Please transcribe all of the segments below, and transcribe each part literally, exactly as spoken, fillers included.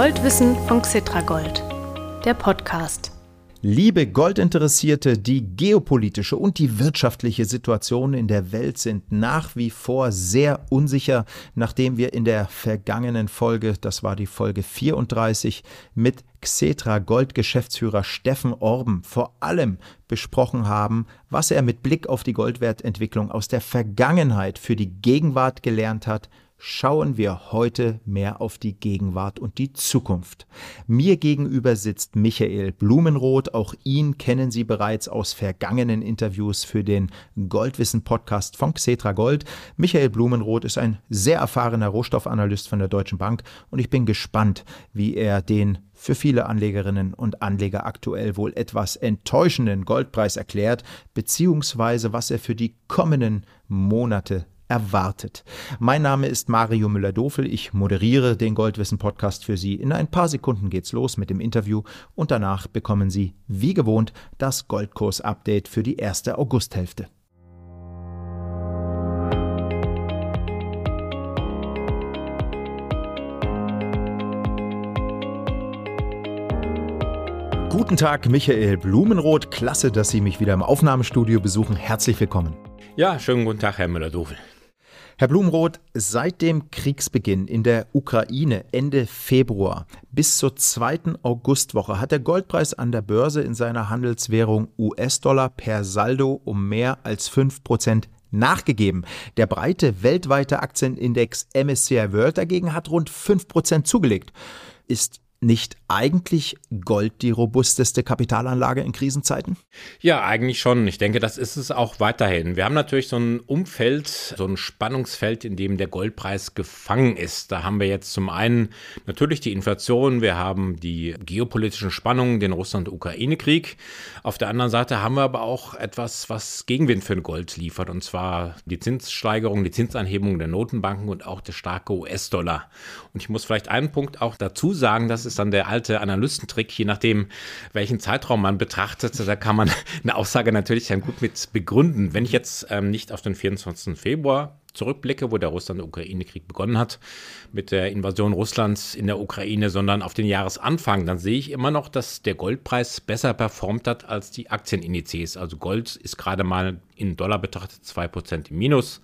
Goldwissen von Xetra Gold, der Podcast. Liebe Goldinteressierte, die geopolitische und die wirtschaftliche Situation in der Welt sind nach wie vor sehr unsicher, nachdem wir in der vergangenen Folge, das war die Folge vierunddreißig, mit Xetra Gold Geschäftsführer Steffen Orben vor allem besprochen haben, was er mit Blick auf die Goldwertentwicklung aus der Vergangenheit für die Gegenwart gelernt hat, schauen wir heute mehr auf die Gegenwart und die Zukunft. Mir gegenüber sitzt Michael Blumenroth. Auch ihn kennen Sie bereits aus vergangenen Interviews für den Goldwissen-Podcast von Xetra Gold. Michael Blumenroth ist ein sehr erfahrener Rohstoffanalyst von der Deutschen Bank und ich bin gespannt, wie er den für viele Anlegerinnen und Anleger aktuell wohl etwas enttäuschenden Goldpreis erklärt, beziehungsweise was er für die kommenden Monate erwartet. Mein Name ist Mario Müller-Dofel. Ich moderiere den Goldwissen-Podcast für Sie. In ein paar Sekunden geht's los mit dem Interview und danach bekommen Sie, wie gewohnt, das Goldkurs-Update für die erste Augusthälfte. Guten Tag, Michael Blumenroth. Klasse, dass Sie mich wieder im Aufnahmestudio besuchen. Herzlich willkommen. Ja, schönen guten Tag, Herr Müller-Dofel. Herr Blumenroth, seit dem Kriegsbeginn in der Ukraine Ende Februar bis zur zweiten Augustwoche hat der Goldpreis an der Börse in seiner Handelswährung U S-Dollar per Saldo um mehr als fünf Prozent nachgegeben. Der breite weltweite Aktienindex M S C I World dagegen hat rund fünf Prozent zugelegt. Ist nicht eigentlich Gold die robusteste Kapitalanlage in Krisenzeiten? Ja, eigentlich schon. Ich denke, das ist es auch weiterhin. Wir haben natürlich so ein Umfeld, so ein Spannungsfeld, in dem der Goldpreis gefangen ist. Da haben wir jetzt zum einen natürlich die Inflation, wir haben die geopolitischen Spannungen, den Russland-Ukraine-Krieg. Auf der anderen Seite haben wir aber auch etwas, was Gegenwind für Gold liefert, und zwar die Zinssteigerung, die Zinsanhebung der Notenbanken und auch der starke U S-Dollar. Und ich muss vielleicht einen Punkt auch dazu sagen, dass es ist dann der alte Analystentrick, je nachdem, welchen Zeitraum man betrachtet. Da kann man eine Aussage natürlich dann gut mit begründen. Wenn ich jetzt ähm, nicht auf den vierundzwanzigsten Februar zurückblicke, wo der Russland-Ukraine-Krieg begonnen hat, mit der Invasion Russlands in der Ukraine, sondern auf den Jahresanfang, dann sehe ich immer noch, dass der Goldpreis besser performt hat als die Aktienindizes. Also Gold ist gerade mal in Dollar betrachtet zwei Prozent im Minus.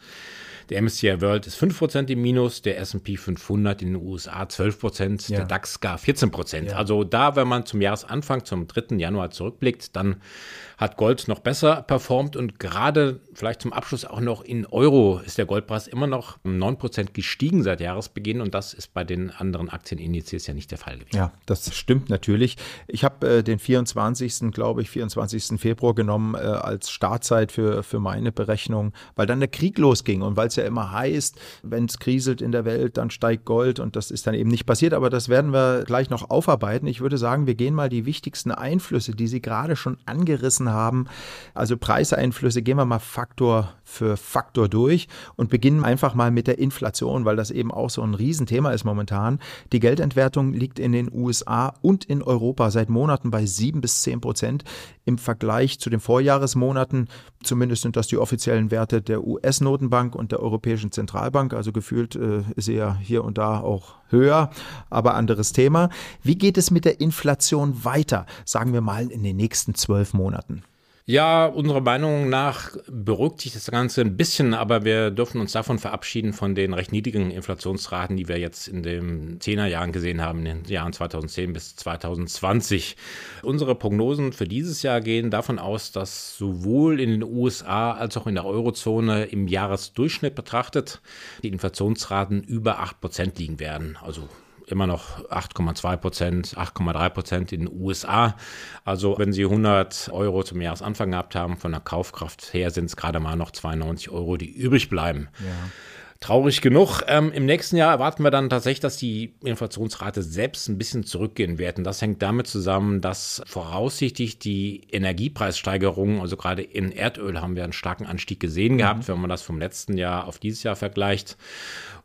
Der M S C I World ist fünf Prozent im Minus, der S und P fünfhundert in den U S A zwölf Prozent, ja. Der DAX gar vierzehn Prozent. Ja. Also da, wenn man zum Jahresanfang, zum dritten Januar zurückblickt, dann hat Gold noch besser performt, und gerade vielleicht zum Abschluss auch noch in Euro ist der Goldpreis immer noch um neun Prozent gestiegen seit Jahresbeginn, und das ist bei den anderen Aktienindizes ja nicht der Fall gewesen. Ja, das stimmt natürlich. Ich habe äh, den vierundzwanzigsten glaube ich, vierundzwanzigsten Februar genommen äh, als Startzeit für, für meine Berechnung, weil dann der Krieg losging und weil es ja immer heißt, wenn es kriselt in der Welt, dann steigt Gold, und das ist dann eben nicht passiert, aber das werden wir gleich noch aufarbeiten. Ich würde sagen, wir gehen mal die wichtigsten Einflüsse, die Sie gerade schon angerissen haben, also Preiseinflüsse, gehen wir mal Faktor für Faktor durch und beginnen einfach mal mit der Inflation, weil das eben auch so ein Riesenthema ist momentan. Die Geldentwertung liegt in den U S A und in Europa seit Monaten bei sieben bis zehn Prozent im Vergleich zu den Vorjahresmonaten. Zumindest sind das die offiziellen Werte der U S-Notenbank und der Europäischen Zentralbank, also gefühlt äh, ist sie ja hier und da auch höher, aber anderes Thema. Wie geht es mit der Inflation weiter, sagen wir mal in den nächsten zwölf Monaten? Ja, unserer Meinung nach berücksichtigt das Ganze ein bisschen, aber wir dürfen uns davon verabschieden, von den recht niedrigen Inflationsraten, die wir jetzt in den Zehnerjahren gesehen haben, in den Jahren zweitausendzehn bis zweitausendzwanzig. Unsere Prognosen für dieses Jahr gehen davon aus, dass sowohl in den U S A als auch in der Eurozone im Jahresdurchschnitt betrachtet die Inflationsraten über acht Prozent liegen werden, also immer noch acht Komma zwei Prozent, acht Komma drei Prozent in den U S A. Also wenn Sie hundert Euro zum Jahresanfang gehabt haben, von der Kaufkraft her sind es gerade mal noch zweiundneunzig Euro, die übrig bleiben. Ja. Traurig genug. Ähm, im nächsten Jahr erwarten wir dann tatsächlich, dass die Inflationsrate selbst ein bisschen zurückgehen wird. Und das hängt damit zusammen, dass voraussichtlich die Energiepreissteigerungen, also gerade in Erdöl haben wir einen starken Anstieg gesehen gehabt, mhm. wenn man das vom letzten Jahr auf dieses Jahr vergleicht.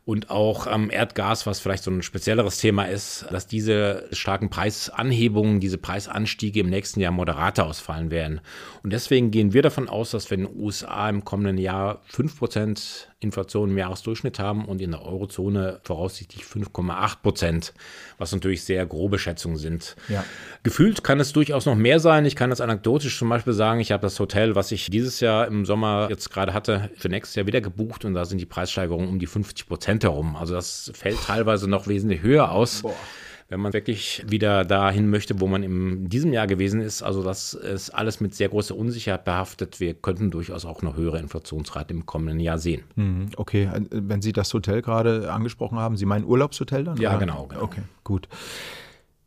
und auch ähm, Erdgas, was vielleicht so ein spezielleres Thema ist, dass diese starken Preisanhebungen, diese Preisanstiege im nächsten Jahr moderater ausfallen werden. Und deswegen gehen wir davon aus, dass wir in den U S A im kommenden Jahr fünf Prozent Inflation im Jahresdurchschnitt haben und in der Eurozone voraussichtlich fünf Komma acht Prozent, was natürlich sehr grobe Schätzungen sind. Ja. Gefühlt kann es durchaus noch mehr sein. Ich kann das anekdotisch zum Beispiel sagen, ich habe das Hotel, was ich dieses Jahr im Sommer jetzt gerade hatte, für nächstes Jahr wieder gebucht und da sind die Preissteigerungen um die fünfzig Prozent herum. Also das fällt teilweise noch wesentlich höher aus. Boah. Wenn man wirklich wieder dahin möchte, wo man in diesem Jahr gewesen ist, also das ist alles mit sehr großer Unsicherheit behaftet. Wir könnten durchaus auch eine höhere Inflationsrate im kommenden Jahr sehen. Okay, wenn Sie das Hotel gerade angesprochen haben, Sie meinen Urlaubshotel dann? Ja, oder? Genau, genau. Okay, gut.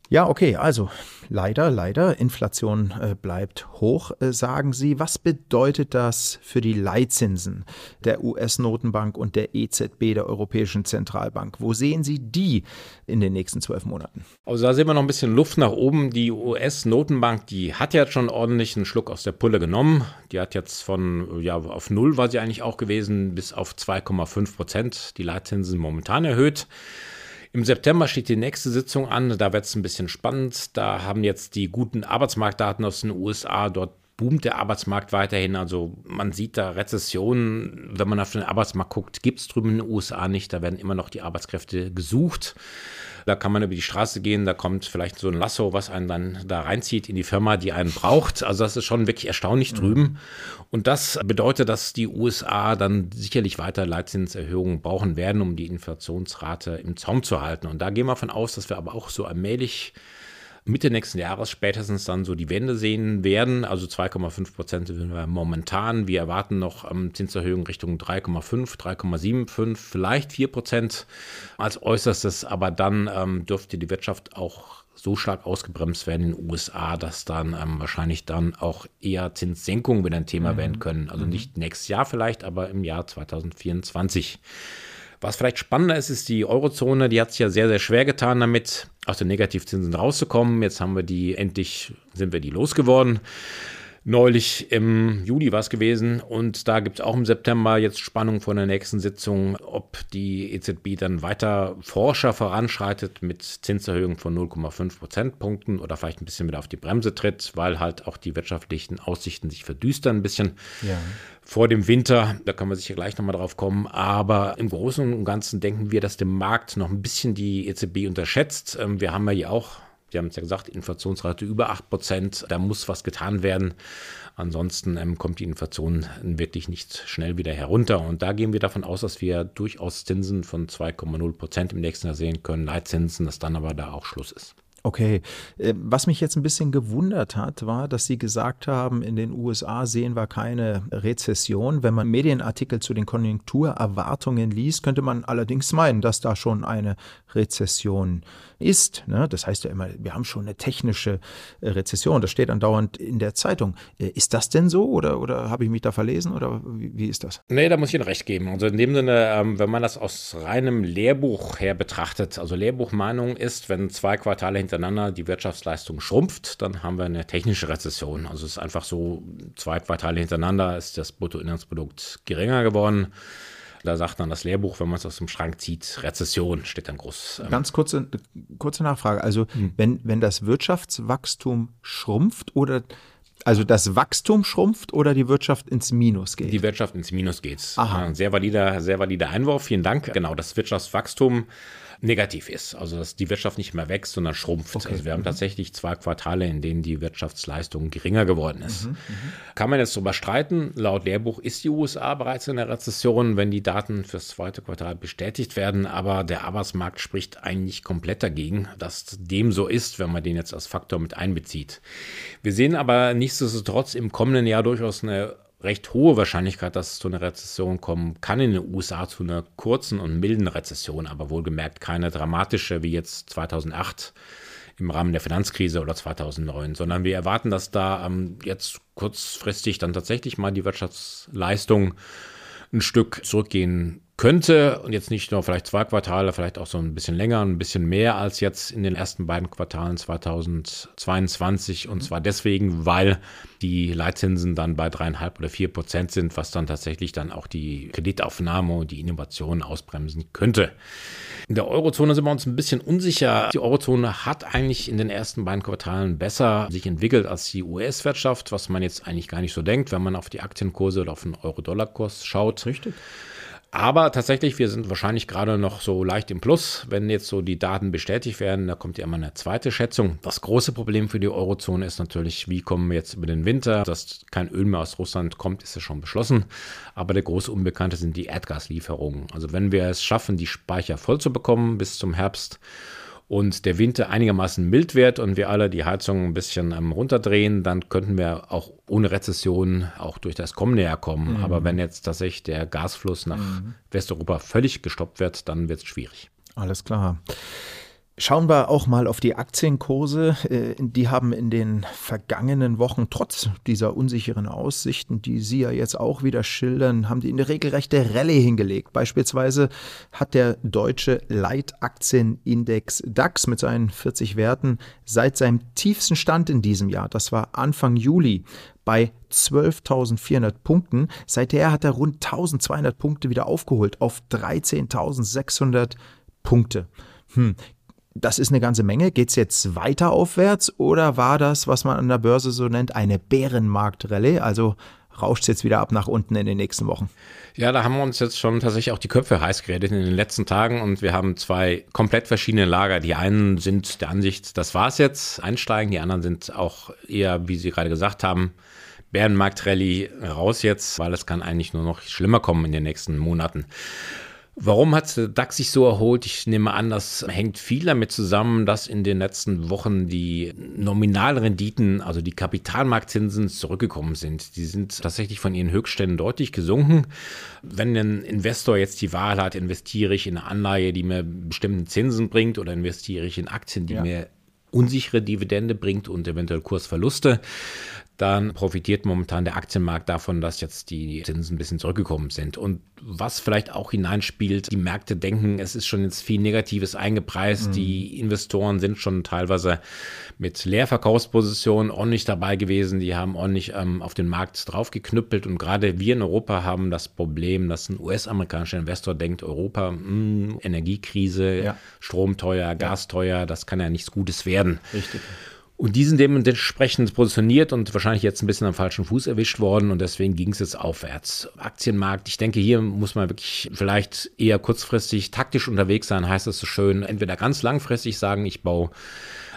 Ja, okay, also leider, leider, Inflation äh, bleibt hoch, äh, sagen Sie. Was bedeutet das für die Leitzinsen der U S-Notenbank und der E Z B, der Europäischen Zentralbank? Wo sehen Sie die in den nächsten zwölf Monaten? Also da sehen wir noch ein bisschen Luft nach oben. Die U S-Notenbank, die hat ja schon ordentlich einen Schluck aus der Pulle genommen. Die hat jetzt von, ja, auf null war sie eigentlich auch gewesen, bis auf zwei Komma fünf Prozent die Leitzinsen momentan erhöht. Im September steht die nächste Sitzung an, da wird es ein bisschen spannend. Da haben jetzt die guten Arbeitsmarktdaten aus den U S A, dort boomt der Arbeitsmarkt weiterhin. Also man sieht da Rezessionen, wenn man auf den Arbeitsmarkt guckt, gibt es drüben in den U S A nicht. Da werden immer noch die Arbeitskräfte gesucht. Da kann man über die Straße gehen, da kommt vielleicht so ein Lasso, was einen dann da reinzieht in die Firma, die einen braucht. Also das ist schon wirklich erstaunlich mhm. drüben. Und das bedeutet, dass die U S A dann sicherlich weiter Leitzinserhöhungen brauchen werden, um die Inflationsrate im Zaum zu halten. Und da gehen wir davon aus, dass wir aber auch so allmählich Mitte nächsten Jahres spätestens dann so die Wende sehen werden. Also zwei Komma fünf Prozent sind wir momentan. Wir erwarten noch ähm, Zinserhöhungen Richtung drei Komma fünf, drei Komma fünfundsiebzig, vielleicht vier Prozent als Äußerstes. Aber dann ähm, dürfte die Wirtschaft auch so stark ausgebremst werden in den U S A, dass dann ähm, wahrscheinlich dann auch eher Zinssenkungen wieder ein Thema mhm. werden können. Also mhm. nicht nächstes Jahr vielleicht, aber im Jahr zweitausendvierundzwanzig. Was vielleicht spannender ist, ist die Eurozone. Die hat sich ja sehr, sehr schwer getan damit, aus den Negativzinsen rauszukommen. Jetzt haben wir die, endlich sind wir die losgeworden. Neulich im Juli war es gewesen und da gibt es auch im September jetzt Spannung vor der nächsten Sitzung, ob die E Z B dann weiter forscher voranschreitet mit Zinserhöhungen von null Komma fünf Prozentpunkten oder vielleicht ein bisschen wieder auf die Bremse tritt, weil halt auch die wirtschaftlichen Aussichten sich verdüstern ein bisschen. Ja. Vor dem Winter, da können wir sicher gleich nochmal drauf kommen, aber im Großen und Ganzen denken wir, dass der Markt noch ein bisschen die E Z B unterschätzt. Wir haben ja hier auch, wir haben es ja gesagt, Inflationsrate über acht Prozent, da muss was getan werden. Ansonsten ähm, kommt die Inflation wirklich nicht schnell wieder herunter. Und da gehen wir davon aus, dass wir durchaus Zinsen von zwei Komma null Prozent im nächsten Jahr sehen können, Leitzinsen, dass dann aber da auch Schluss ist. Okay, was mich jetzt ein bisschen gewundert hat, war, dass Sie gesagt haben, in den U S A sehen wir keine Rezession. Wenn man Medienartikel zu den Konjunkturerwartungen liest, könnte man allerdings meinen, dass da schon eine Rezession ist. Das heißt ja immer, wir haben schon eine technische Rezession. Das steht andauernd in der Zeitung. Ist das denn so oder, oder habe ich mich da verlesen oder wie ist das? Nee, da muss ich Ihnen recht geben. Also in dem Sinne, wenn man das aus reinem Lehrbuch her betrachtet, also Lehrbuchmeinung ist, wenn zwei Quartale hinter die Wirtschaftsleistung schrumpft, dann haben wir eine technische Rezession. Also es ist einfach so, zwei Quartale hintereinander ist das Bruttoinlandsprodukt geringer geworden. Da sagt dann das Lehrbuch, wenn man es aus dem Schrank zieht, Rezession steht dann groß. Ähm Ganz kurze, kurze Nachfrage. Also hm. wenn, wenn das Wirtschaftswachstum schrumpft oder also das Wachstum schrumpft oder die Wirtschaft ins Minus geht? Die Wirtschaft ins Minus geht. Aha. Sehr valider, sehr valider Einwurf, vielen Dank. Genau, das Wirtschaftswachstum negativ ist. Also dass die Wirtschaft nicht mehr wächst, sondern schrumpft. Okay. Also wir haben mhm. tatsächlich zwei Quartale, in denen die Wirtschaftsleistung geringer geworden ist. Mhm. Mhm. Kann man jetzt darüber streiten? Laut Lehrbuch ist die U S A bereits in der Rezession, wenn die Daten fürs zweite Quartal bestätigt werden. Aber der Arbeitsmarkt spricht eigentlich komplett dagegen, dass dem so ist, wenn man den jetzt als Faktor mit einbezieht. Wir sehen aber nichtsdestotrotz im kommenden Jahr durchaus eine recht hohe Wahrscheinlichkeit, dass es zu einer Rezession kommen kann in den U S A, zu einer kurzen und milden Rezession, aber wohlgemerkt keine dramatische wie jetzt zweitausendacht im Rahmen der Finanzkrise oder zweitausendneun, sondern wir erwarten, dass da ähm, jetzt kurzfristig dann tatsächlich mal die Wirtschaftsleistung ein Stück zurückgehen könnte, und jetzt nicht nur vielleicht zwei Quartale, vielleicht auch so ein bisschen länger, ein bisschen mehr als jetzt in den ersten beiden Quartalen zweitausendzweiundzwanzig. Und zwar deswegen, weil die Leitzinsen dann bei dreieinhalb oder vier Prozent sind, was dann tatsächlich dann auch die Kreditaufnahme und die Innovation ausbremsen könnte. In der Eurozone sind wir uns ein bisschen unsicher. Die Eurozone hat eigentlich in den ersten beiden Quartalen besser sich entwickelt als die U S-Wirtschaft, was man jetzt eigentlich gar nicht so denkt, wenn man auf die Aktienkurse oder auf den Euro-Dollar-Kurs schaut. Richtig. Aber tatsächlich, wir sind wahrscheinlich gerade noch so leicht im Plus. Wenn jetzt so die Daten bestätigt werden, da kommt ja immer eine zweite Schätzung. Das große Problem für die Eurozone ist natürlich, wie kommen wir jetzt über den Winter? Dass kein Öl mehr aus Russland kommt, ist ja schon beschlossen. Aber der große Unbekannte sind die Erdgaslieferungen. Also wenn wir es schaffen, die Speicher voll zu bekommen bis zum Herbst, und der Winter einigermaßen mild wird und wir alle die Heizung ein bisschen ähm, runterdrehen, dann könnten wir auch ohne Rezession auch durch das kommende Jahr kommen. Mhm. Aber wenn jetzt tatsächlich der Gasfluss nach mhm. Westeuropa völlig gestoppt wird, dann wird es schwierig. Alles klar. Schauen wir auch mal auf die Aktienkurse. Die haben in den vergangenen Wochen trotz dieser unsicheren Aussichten, die Sie ja jetzt auch wieder schildern, haben die eine regelrechte Rallye hingelegt. Beispielsweise hat der deutsche Leitaktenindex DAX mit seinen vierzig Werten seit seinem tiefsten Stand in diesem Jahr, das war Anfang Juli, bei zwölftausendvierhundert Punkten. Seither hat er rund eintausendzweihundert Punkte wieder aufgeholt auf dreizehntausendsechshundert Punkte. Hm. Das ist eine ganze Menge. Geht es jetzt weiter aufwärts oder war das, was man an der Börse so nennt, eine Bärenmarkt-Rallye? Also rauscht es jetzt wieder ab nach unten in den nächsten Wochen? Ja, da haben wir uns jetzt schon tatsächlich auch die Köpfe heiß geredet in den letzten Tagen und wir haben zwei komplett verschiedene Lager. Die einen sind der Ansicht, das war's jetzt, einsteigen. Die anderen sind auch eher, wie Sie gerade gesagt haben, Bärenmarkt-Rallye raus jetzt, weil es kann eigentlich nur noch schlimmer kommen in den nächsten Monaten. Warum hat der DAX sich so erholt? Ich nehme an, das hängt viel damit zusammen, dass in den letzten Wochen die Nominalrenditen, also die Kapitalmarktzinsen, zurückgekommen sind. Die sind tatsächlich von ihren Höchstständen deutlich gesunken. Wenn ein Investor jetzt die Wahl hat, investiere ich in eine Anleihe, die mir bestimmte Zinsen bringt, oder investiere ich in Aktien, die ja. mir unsichere Dividende bringt und eventuell Kursverluste, dann profitiert momentan der Aktienmarkt davon, dass jetzt die Zinsen ein bisschen zurückgekommen sind. Und was vielleicht auch hineinspielt, die Märkte denken, es ist schon jetzt viel Negatives eingepreist. Mhm. Die Investoren sind schon teilweise mit Leerverkaufspositionen ordentlich dabei gewesen. Die haben ordentlich ähm, auf den Markt draufgeknüppelt. Und gerade wir in Europa haben das Problem, dass ein U S-amerikanischer Investor denkt, Europa, mh, Energiekrise, ja. Strom teuer, Gas teuer, das kann ja nichts Gutes werden. Richtig. Und die sind dementsprechend positioniert und wahrscheinlich jetzt ein bisschen am falschen Fuß erwischt worden und deswegen ging es jetzt aufwärts. Aktienmarkt, ich denke, hier muss man wirklich vielleicht eher kurzfristig taktisch unterwegs sein, heißt es so schön. Entweder ganz langfristig sagen, ich baue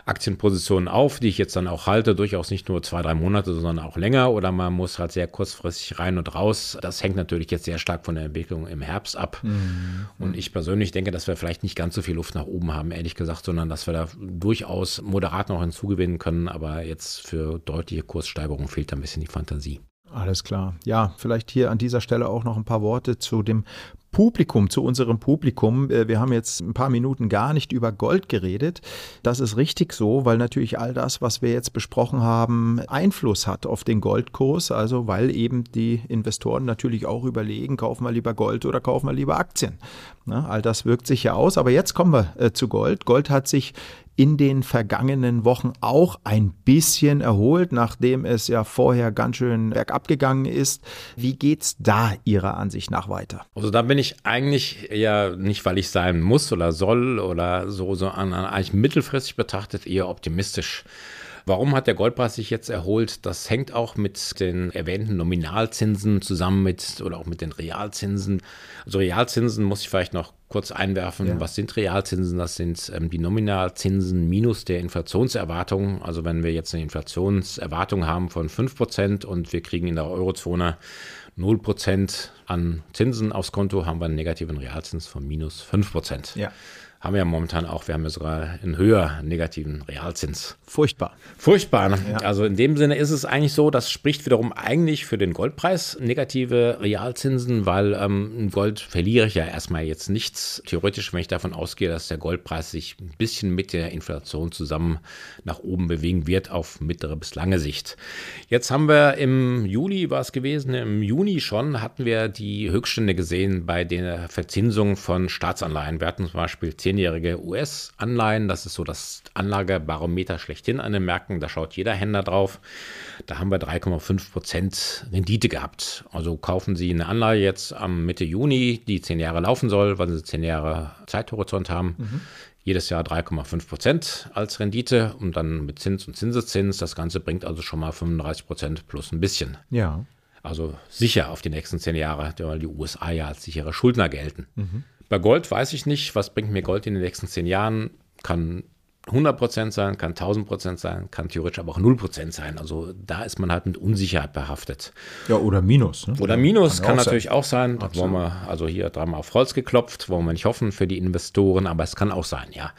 Aktienpositionen auf, die ich jetzt dann auch halte, durchaus nicht nur zwei, drei Monate, sondern auch länger, oder man muss halt sehr kurzfristig rein und raus. Das hängt natürlich jetzt sehr stark von der Entwicklung im Herbst ab. Mhm. Und ich persönlich denke, dass wir vielleicht nicht ganz so viel Luft nach oben haben, ehrlich gesagt, sondern dass wir da durchaus moderat noch hinzugewinnen können, aber jetzt für deutliche Kurssteigerung fehlt da ein bisschen die Fantasie. Alles klar. Ja, vielleicht hier an dieser Stelle auch noch ein paar Worte zu dem Publikum, zu unserem Publikum. Wir haben jetzt ein paar Minuten gar nicht über Gold geredet. Das ist richtig so, weil natürlich all das, was wir jetzt besprochen haben, Einfluss hat auf den Goldkurs. Also weil eben die Investoren natürlich auch überlegen, kaufen wir lieber Gold oder kaufen wir lieber Aktien. Na, all das wirkt sich ja aus. Aber jetzt kommen wir äh, zu Gold. Gold hat sich in den vergangenen Wochen auch ein bisschen erholt, nachdem es ja vorher ganz schön bergab gegangen ist. Wie geht's da Ihrer Ansicht nach weiter? Also da bin ich eigentlich eher, nicht weil ich sein muss oder soll oder so, sondern eigentlich mittelfristig betrachtet eher optimistisch. Warum hat der Goldpreis sich jetzt erholt? Das hängt auch mit den erwähnten Nominalzinsen zusammen mit oder auch mit den Realzinsen. Also Realzinsen muss ich vielleicht noch kurz einwerfen. Ja. Was sind Realzinsen? Das sind ähm, die Nominalzinsen minus der Inflationserwartung. Also wenn wir jetzt eine Inflationserwartung haben von fünf Prozent und wir kriegen in der Eurozone null Prozent an Zinsen aufs Konto, haben wir einen negativen Realzins von minus fünf Prozent. Ja. haben wir ja momentan auch, wir haben ja sogar einen höher negativen Realzins. Furchtbar. Furchtbar. Ne? Ja. Also in dem Sinne ist es eigentlich so, das spricht wiederum eigentlich für den Goldpreis, negative Realzinsen, weil ähm, Gold verliere ich ja erstmal jetzt nichts. Theoretisch, wenn ich davon ausgehe, dass der Goldpreis sich ein bisschen mit der Inflation zusammen nach oben bewegen wird, auf mittlere bis lange Sicht. Jetzt haben wir im Juli, war es gewesen, im Juni schon, hatten wir die Höchststände gesehen bei der Verzinsung von Staatsanleihen. Wir hatten zum Beispiel zehnjährige U S-Anleihen, das ist so das Anlagebarometer schlechthin an den Märkten, da schaut jeder Händler drauf. Da haben wir drei Komma fünf Prozent Rendite gehabt. Also kaufen Sie eine Anleihe jetzt am Mitte Juni, die zehn Jahre laufen soll, weil Sie zehn Jahre Zeithorizont haben. Mhm. Jedes Jahr drei Komma fünf Prozent als Rendite und dann mit Zins und Zinseszins. Das Ganze bringt also schon mal fünfunddreißig Prozent plus ein bisschen. Ja. Also sicher auf die nächsten zehn Jahre, weil die U S A ja als sichere Schuldner gelten. Mhm. Bei Gold weiß ich nicht, was bringt mir Gold in den nächsten zehn Jahren? Kann hundert Prozent sein, kann tausend Prozent sein, kann theoretisch aber auch null Prozent sein. Also da ist man halt mit Unsicherheit behaftet. Ja, oder Minus. Ne? Oder Minus kann, kann auch natürlich sein. auch sein. Da wollen wir, also hier dreimal auf Holz geklopft, wollen wir nicht hoffen für die Investoren, aber es kann auch sein, ja.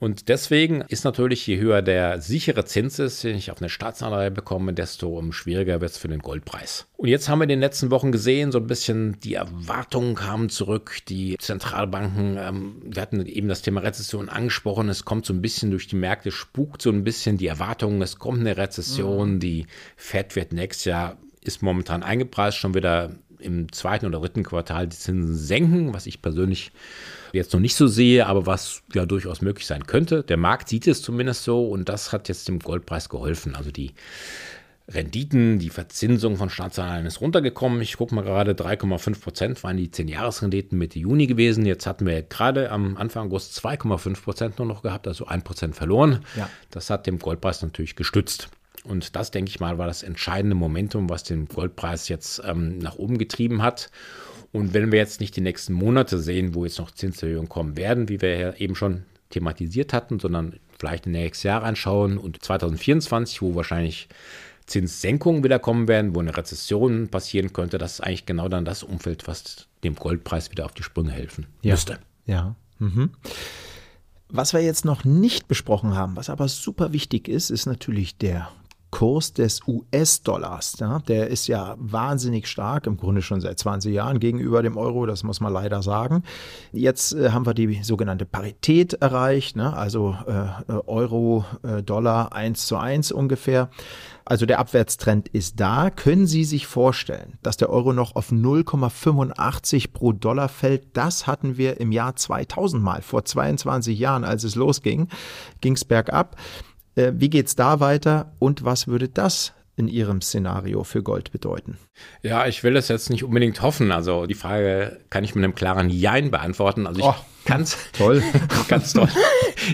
Und deswegen ist natürlich, je höher der sichere Zins ist, den ich auf eine Staatsanleihe bekomme, desto schwieriger wird es für den Goldpreis. Und jetzt haben wir in den letzten Wochen gesehen, so ein bisschen die Erwartungen kamen zurück, die Zentralbanken, ähm, wir hatten eben das Thema Rezession angesprochen, es kommt so ein bisschen durch die Märkte, spukt so ein bisschen die Erwartungen, es kommt eine Rezession, mhm. die Fed wird nächstes Jahr, ist momentan eingepreist, schon wieder im zweiten oder dritten Quartal die Zinsen senken, was ich persönlich jetzt noch nicht so sehe, aber was ja durchaus möglich sein könnte. Der Markt sieht es zumindest so und das hat jetzt dem Goldpreis geholfen. Also die Renditen, die Verzinsung von Staatsanleihen ist runtergekommen. Ich gucke mal gerade, drei Komma fünf Prozent waren die zehn-Jahres-Renditen Mitte Juni gewesen. Jetzt hatten wir gerade am Anfang August zwei Komma fünf Prozent nur noch gehabt, also ein Prozent verloren. Ja. Das hat dem Goldpreis natürlich gestützt. Und das, denke ich mal, war das entscheidende Momentum, was den Goldpreis jetzt ähm, nach oben getrieben hat. Und wenn wir jetzt nicht die nächsten Monate sehen, wo jetzt noch Zinserhöhungen kommen werden, wie wir ja eben schon thematisiert hatten, sondern vielleicht in nächstes Jahr anschauen und zwanzig vierundzwanzig, wo wahrscheinlich Zinssenkungen wieder kommen werden, wo eine Rezession passieren könnte, das ist eigentlich genau dann das Umfeld, was dem Goldpreis wieder auf die Sprünge helfen ja. müsste. Ja, mhm. Was wir jetzt noch nicht besprochen haben, was aber super wichtig ist, ist natürlich der Kurs des U S-Dollars, ja, der ist ja wahnsinnig stark, im Grunde schon seit zwanzig Jahren gegenüber dem Euro, das muss man leider sagen. Jetzt äh, haben wir die sogenannte Parität erreicht, ne? Also äh, Euro-Dollar äh, eins zu eins ungefähr. Also der Abwärtstrend ist da. Können Sie sich vorstellen, dass der Euro noch auf null Komma fünfundachtzig pro Dollar fällt? Das hatten wir im Jahr zweitausend mal, vor zweiundzwanzig Jahren, als es losging, ging es bergab. Wie geht es da weiter und was würde das in Ihrem Szenario für Gold bedeuten? Ja, ich will das jetzt nicht unbedingt hoffen. Also die Frage kann ich mit einem klaren Jein beantworten. Also ich oh, kann es toll. Ganz toll.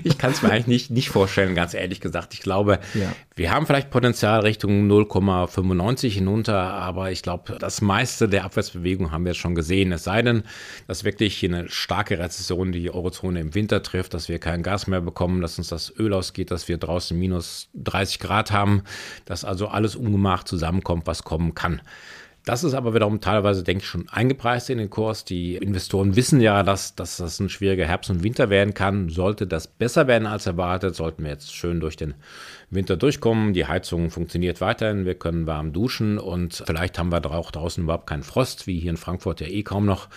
Ich kann es mir eigentlich nicht, nicht vorstellen, ganz ehrlich gesagt. Ich glaube, ja. wir haben vielleicht Potenzial Richtung null Komma fünfundneunzig hinunter, aber ich glaube, das meiste der Abwärtsbewegung haben wir jetzt schon gesehen. Es sei denn, dass wirklich hier eine starke Rezession die Eurozone im Winter trifft, dass wir kein Gas mehr bekommen, dass uns das Öl ausgeht, dass wir draußen minus dreißig Grad haben, dass also alles ungemacht zusammenkommt, was kommen kann. Das ist aber wiederum teilweise, denke ich, schon eingepreist in den Kurs. Die Investoren wissen ja, dass, dass das ein schwieriger Herbst und Winter werden kann. Sollte das besser werden als erwartet, sollten wir jetzt schön durch den Winter durchkommen. Die Heizung funktioniert weiterhin, wir können warm duschen und vielleicht haben wir auch draußen überhaupt keinen Frost, wie hier in Frankfurt ja eh kaum noch.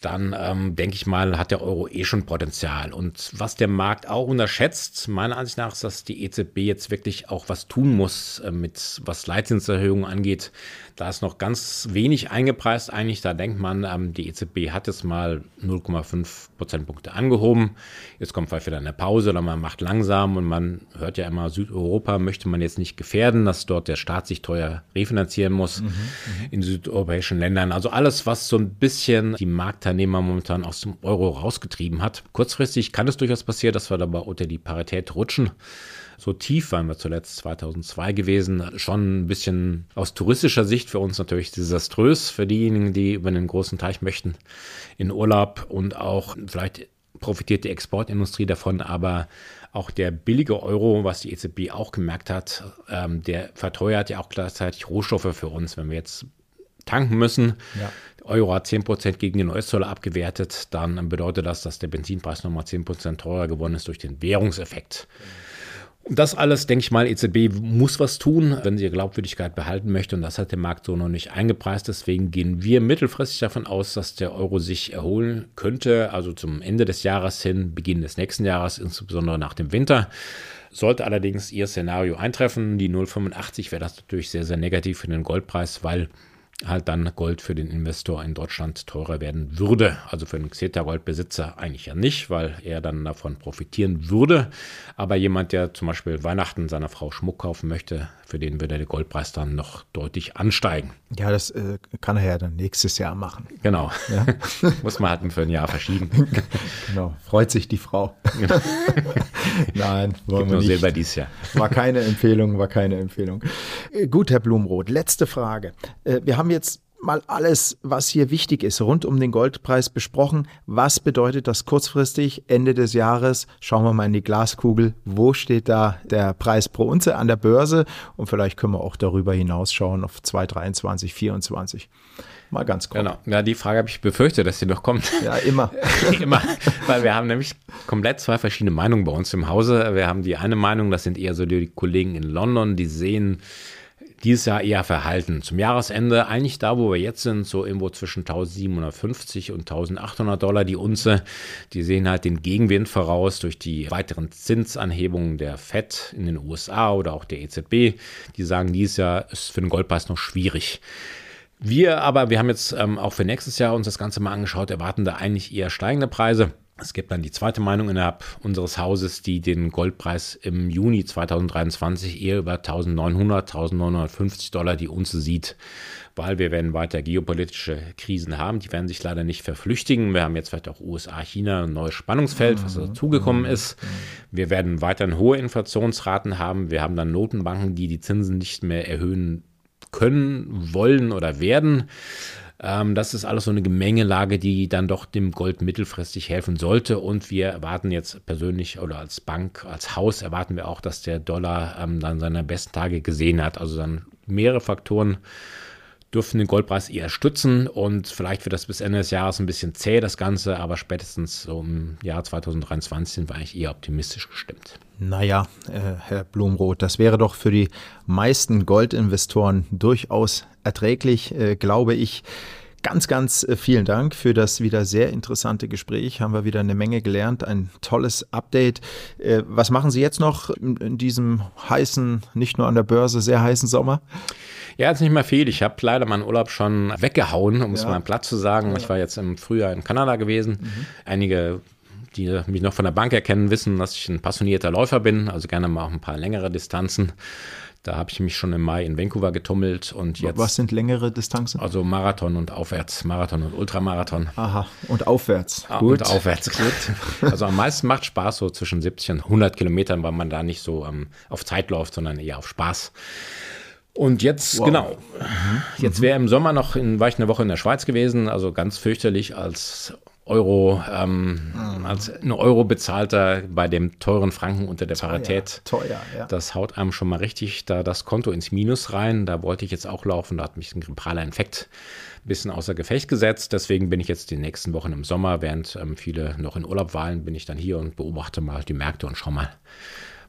Dann ähm, denke ich mal, hat der Euro eh schon Potenzial. Und was der Markt auch unterschätzt, meiner Ansicht nach, ist, dass die E Z B jetzt wirklich auch was tun muss, äh, mit was Leitzinserhöhungen angeht. Da ist noch ganz wenig eingepreist eigentlich. Da denkt man, ähm, die E Z B hat jetzt mal null Komma fünf Prozentpunkte angehoben. Jetzt kommt vielleicht wieder eine Pause oder man macht langsam und man hört ja immer, Südeuropa möchte man jetzt nicht gefährden, dass dort der Staat sich teuer refinanzieren muss mhm, in südeuropäischen Ländern. Also alles, was so ein bisschen die Markt momentan aus dem Euro rausgetrieben hat. Kurzfristig kann es durchaus passieren, dass wir dabei unter die Parität rutschen. So tief waren wir zuletzt zweitausendzwei gewesen. Schon ein bisschen aus touristischer Sicht für uns natürlich desaströs, für diejenigen, die über den großen Teich möchten in Urlaub und auch vielleicht profitiert die Exportindustrie davon, aber auch der billige Euro, was die E Z B auch gemerkt hat, ähm, der verteuert ja auch gleichzeitig Rohstoffe für uns, wenn wir jetzt tanken müssen. Ja. Euro hat zehn Prozent gegen den U S-Dollar abgewertet, dann bedeutet das, dass der Benzinpreis nochmal zehn Prozent teurer geworden ist durch den Währungseffekt. Und das alles, denke ich mal, E Z B muss was tun, wenn sie ihre Glaubwürdigkeit behalten möchte. Und das hat der Markt so noch nicht eingepreist. Deswegen gehen wir mittelfristig davon aus, dass der Euro sich erholen könnte. Also zum Ende des Jahres hin, Beginn des nächsten Jahres, insbesondere nach dem Winter. Sollte allerdings ihr Szenario eintreffen, die null Komma fünfundachtzig, wäre das natürlich sehr, sehr negativ für den Goldpreis, weil halt dann Gold für den Investor in Deutschland teurer werden würde. Also für einen Xetra-Goldbesitzer eigentlich ja nicht, weil er dann davon profitieren würde. Aber jemand, der zum Beispiel Weihnachten seiner Frau Schmuck kaufen möchte, für den würde der Goldpreis dann noch deutlich ansteigen. Ja, das äh, kann er ja dann nächstes Jahr machen. Genau. Ja? Muss man halt für ein Jahr verschieben. Genau. Freut sich die Frau. Genau. Nein, wollen Gibt wir nur nicht. Silber dies Jahr. War keine Empfehlung, war keine Empfehlung. Gut, Herr Blumenroth, letzte Frage. Wir haben jetzt mal alles, was hier wichtig ist, rund um den Goldpreis besprochen. Was bedeutet das kurzfristig, Ende des Jahres? Schauen wir mal in die Glaskugel. Wo steht da der Preis pro Unze an der Börse? Und vielleicht können wir auch darüber hinausschauen auf zwanzig dreiundzwanzig, zwanzig vierundzwanzig. Mal ganz kurz. Genau. Ja, die Frage habe ich befürchtet, dass sie noch kommt. Ja, immer. immer. Weil wir haben nämlich komplett zwei verschiedene Meinungen bei uns im Hause. Wir haben die eine Meinung, das sind eher so die Kollegen in London, die sehen dieses Jahr eher verhalten. Zum Jahresende, eigentlich da, wo wir jetzt sind, so irgendwo zwischen siebzehnhundertfünfzig und eintausendachthundert Dollar die Unze. Die sehen halt den Gegenwind voraus durch die weiteren Zinsanhebungen der Fed in den U S A oder auch der E Z B. Die sagen, dieses Jahr ist für den Goldpreis noch schwierig. Wir aber, wir haben jetzt ähm, auch für nächstes Jahr uns das Ganze mal angeschaut, erwarten da eigentlich eher steigende Preise. Es gibt dann die zweite Meinung innerhalb unseres Hauses, die den Goldpreis im Juni zwanzig dreiundzwanzig eher über neunzehnhundert, neunzehnhundertfünfzig Dollar die Unze sieht, weil wir werden weiter geopolitische Krisen haben. Die werden sich leider nicht verflüchtigen. Wir haben jetzt vielleicht auch U S A, China, ein neues Spannungsfeld, was dazugekommen ist. Wir werden weiterhin hohe Inflationsraten haben. Wir haben dann Notenbanken, die die Zinsen nicht mehr erhöhen können, wollen oder werden. Das ist alles so eine Gemengelage, die dann doch dem Gold mittelfristig helfen sollte. Und wir erwarten jetzt persönlich oder als Bank, als Haus erwarten wir auch, dass der Dollar dann seine besten Tage gesehen hat. Also dann mehrere Faktoren dürfen den Goldpreis eher stützen und vielleicht wird das bis Ende des Jahres ein bisschen zäh, das Ganze, aber spätestens so im Jahr zwanzig dreiundzwanzig sind wir eigentlich eher optimistisch gestimmt. Naja, äh, Herr Blumenroth, das wäre doch für die meisten Goldinvestoren durchaus erträglich, äh, glaube ich. Ganz, ganz vielen Dank für das wieder sehr interessante Gespräch. Haben wir wieder eine Menge gelernt, ein tolles Update. Was machen Sie jetzt noch in diesem heißen, nicht nur an der Börse, sehr heißen Sommer? Ja, jetzt nicht mehr viel. Ich habe leider meinen Urlaub schon weggehauen, um ja. es mal platt zu sagen. Ich war jetzt im Frühjahr in Kanada gewesen. Mhm. Einige, die mich noch von der Bank erkennen, wissen, dass ich ein passionierter Läufer bin, also gerne mal auch ein paar längere Distanzen. Da habe ich mich schon im Mai in Vancouver getummelt und jetzt. Was sind längere Distanzen? Also Marathon und aufwärts, Marathon und Ultramarathon. Aha, und aufwärts. Ah, Gut. Und aufwärts. Gut. Also am meisten macht Spaß so zwischen siebzig und hundert Kilometern, weil man da nicht so ähm, auf Zeit läuft, sondern eher auf Spaß. Und jetzt, wow. genau, jetzt wäre im Sommer noch, in, war ich eine Woche in der Schweiz gewesen, also ganz fürchterlich als Euro, ähm, mhm. als ein Euro bezahlter bei dem teuren Franken unter der teuer, Parität. Teuer, ja. Das haut einem schon mal richtig da das Konto ins Minus rein. Da wollte ich jetzt auch laufen, da hat mich ein grippaler Infekt ein bisschen außer Gefecht gesetzt. Deswegen bin ich jetzt die nächsten Wochen im Sommer, während ähm, viele noch in Urlaub waren, bin ich dann hier und beobachte mal die Märkte und schau mal,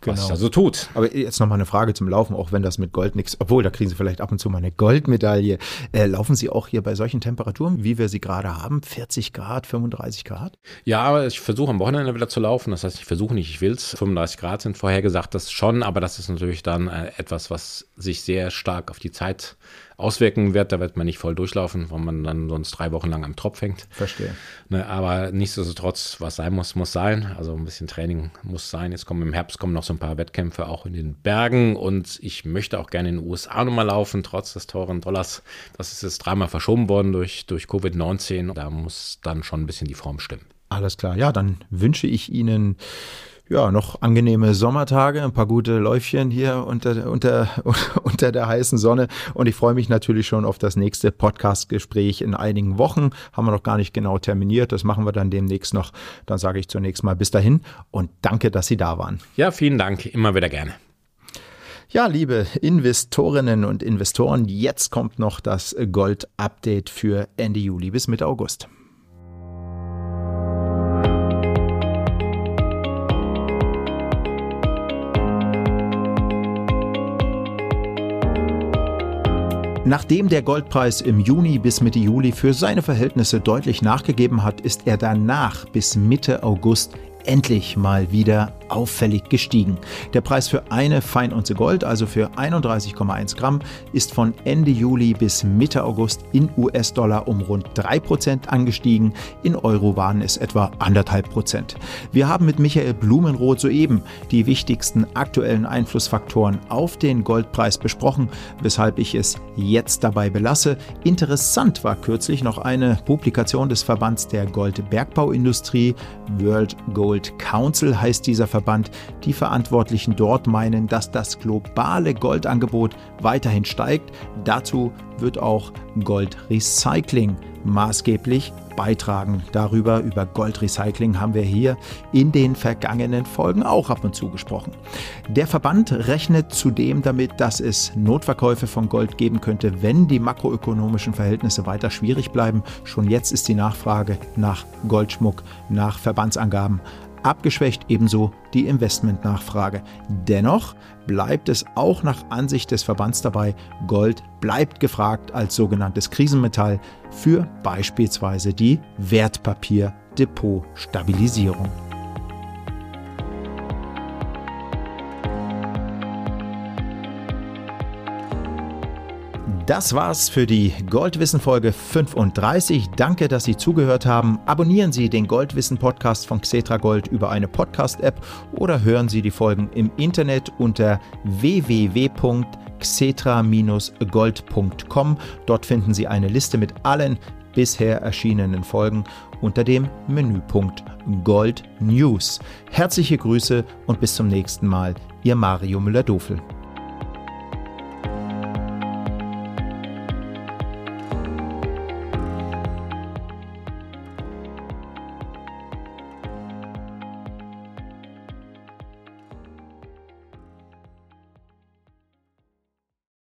was genau. da so tut. Aber jetzt nochmal eine Frage zum Laufen, auch wenn das mit Gold nichts, obwohl, da kriegen Sie vielleicht ab und zu mal eine Goldmedaille. Äh, laufen Sie auch hier bei solchen Temperaturen, wie wir sie gerade haben, vierzig Grad, fünfunddreißig Grad? Ja, ich versuche am Wochenende wieder zu laufen, das heißt, ich versuche nicht, ich will es. fünfunddreißig Grad sind vorhergesagt, das schon, aber das ist natürlich dann etwas, was sich sehr stark auf die Zeit auswirken wird, da wird man nicht voll durchlaufen, weil man dann sonst drei Wochen lang am Tropf hängt. Verstehe. Ne, aber nichtsdestotrotz, was sein muss, muss sein. Also ein bisschen Training muss sein. Jetzt kommen im Herbst kommen noch so ein paar Wettkämpfe auch in den Bergen und ich möchte auch gerne in den U S A nochmal laufen, trotz des teuren Dollars. Das ist jetzt dreimal verschoben worden durch, durch Covid neunzehn. Da muss dann schon ein bisschen die Form stimmen. Alles klar. Ja, dann wünsche ich Ihnen ja, noch angenehme Sommertage, ein paar gute Läufchen hier unter, unter, unter der heißen Sonne. Und ich freue mich natürlich schon auf das nächste Podcast-Gespräch in einigen Wochen. Haben wir noch gar nicht genau terminiert. Das machen wir dann demnächst noch. Dann sage ich zunächst mal bis dahin und danke, dass Sie da waren. Ja, vielen Dank. Immer wieder gerne. Ja, liebe Investorinnen und Investoren, jetzt kommt noch das Gold-Update für Ende Juli bis Mitte August. Nachdem der Goldpreis im Juni bis Mitte Juli für seine Verhältnisse deutlich nachgegeben hat, ist er danach bis Mitte August endlich mal wieder auffällig gestiegen. Der Preis für eine Feinunze Gold, also für einunddreißig Komma eins Gramm, ist von Ende Juli bis Mitte August in U S-Dollar um rund drei Prozent angestiegen, in Euro waren es etwa anderthalb Prozent. Wir haben mit Michael Blumenroth soeben die wichtigsten aktuellen Einflussfaktoren auf den Goldpreis besprochen, weshalb ich es jetzt dabei belasse. Interessant war kürzlich noch eine Publikation des Verbands der Goldbergbauindustrie, World Gold Council heißt dieser Verband. Die Verantwortlichen dort meinen, dass das globale Goldangebot weiterhin steigt. Dazu wird auch Goldrecycling maßgeblich beitragen. Darüber, über Goldrecycling, haben wir hier in den vergangenen Folgen auch ab und zu gesprochen. Der Verband rechnet zudem damit, dass es Notverkäufe von Gold geben könnte, wenn die makroökonomischen Verhältnisse weiter schwierig bleiben. Schon jetzt ist die Nachfrage nach Goldschmuck nach Verbandsangaben abgeschwächt, ebenso die Investmentnachfrage. Dennoch bleibt es auch nach Ansicht des Verbands dabei, Gold bleibt gefragt als sogenanntes Krisenmetall für beispielsweise die Wertpapierdepotstabilisierung. Das war's für die Goldwissen-Folge fünfunddreißig. Danke, dass Sie zugehört haben. Abonnieren Sie den Goldwissen-Podcast von Xetra Gold über eine Podcast-App oder hören Sie die Folgen im Internet unter w w w punkt xetra Bindestrich gold punkt com. Dort finden Sie eine Liste mit allen bisher erschienenen Folgen unter dem Menüpunkt Gold News. Herzliche Grüße und bis zum nächsten Mal, Ihr Mario Müller-Dofel.